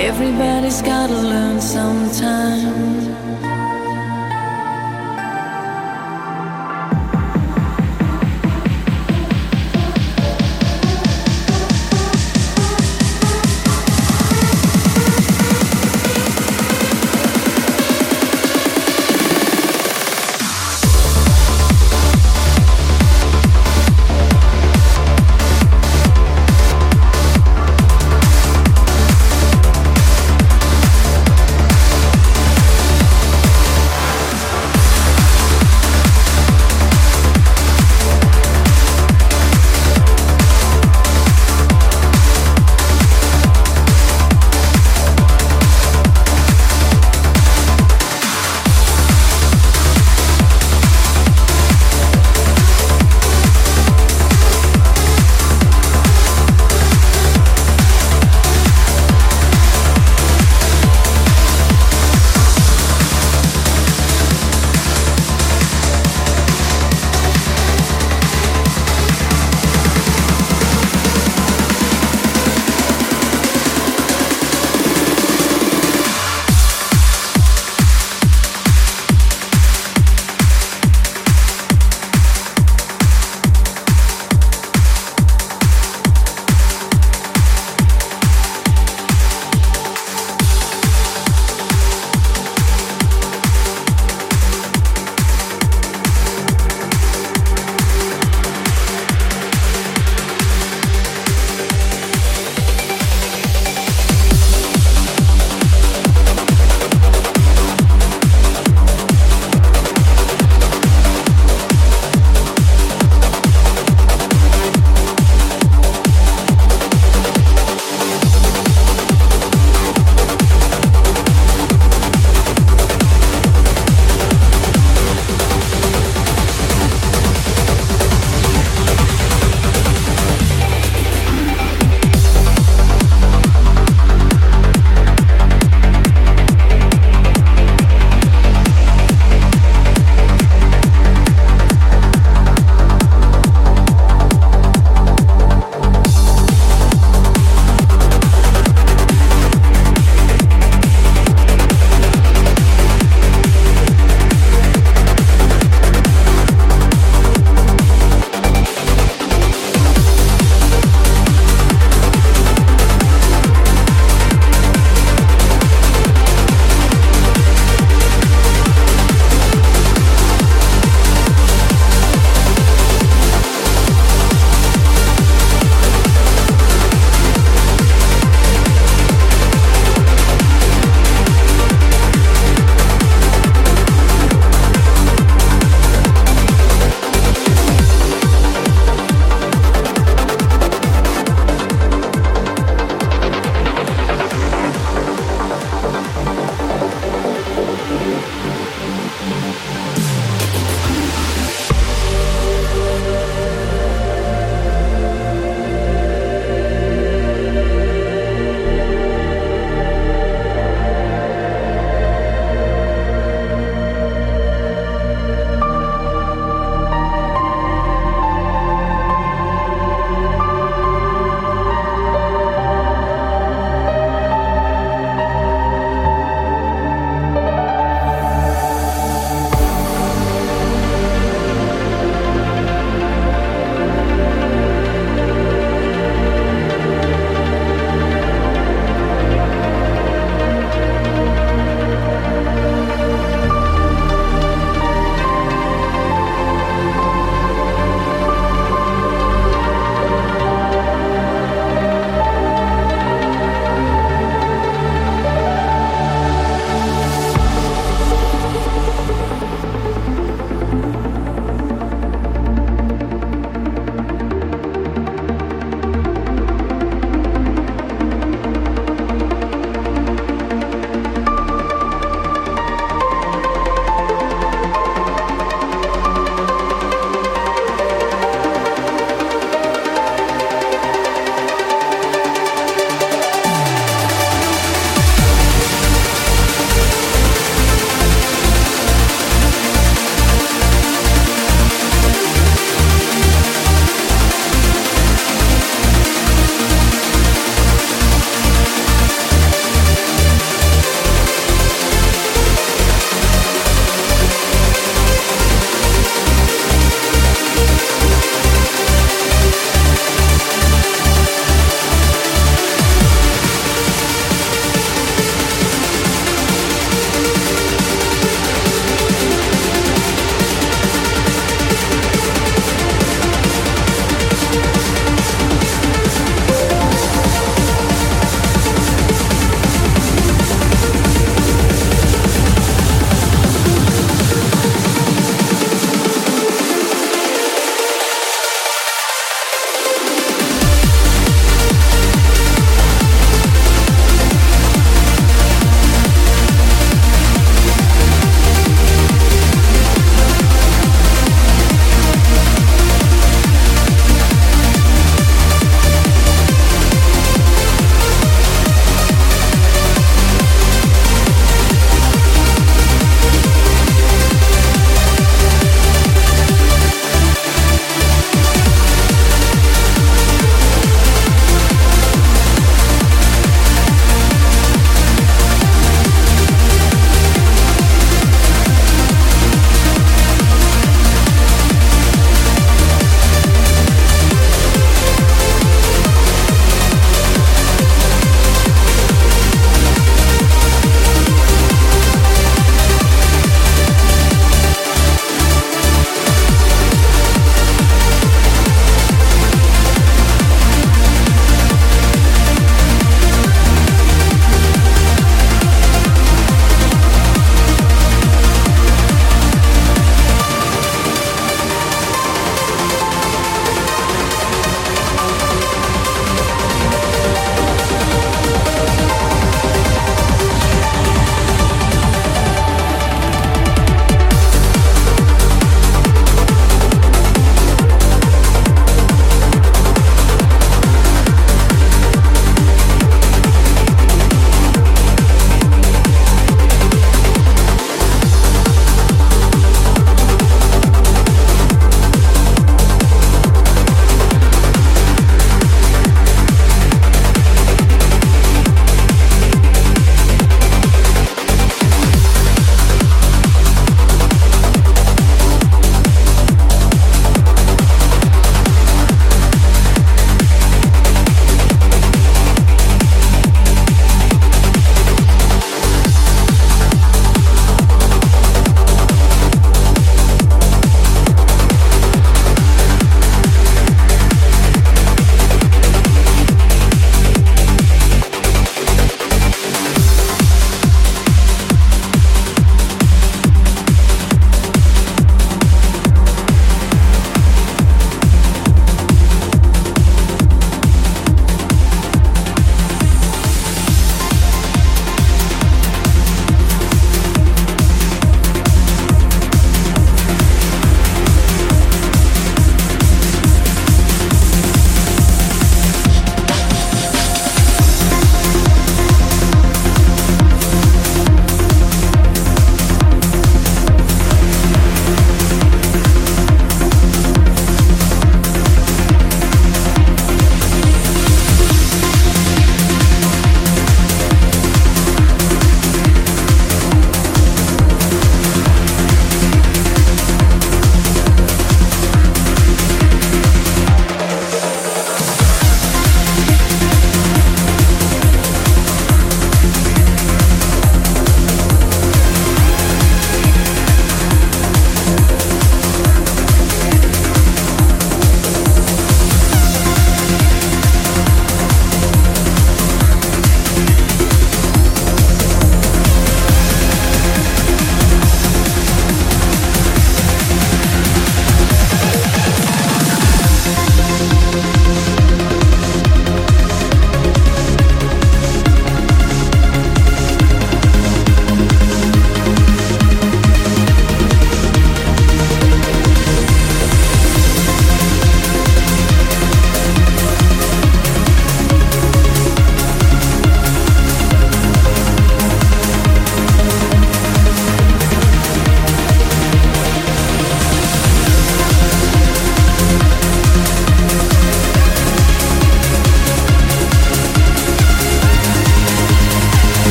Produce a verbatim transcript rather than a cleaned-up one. Everybody's gotta learn sometime.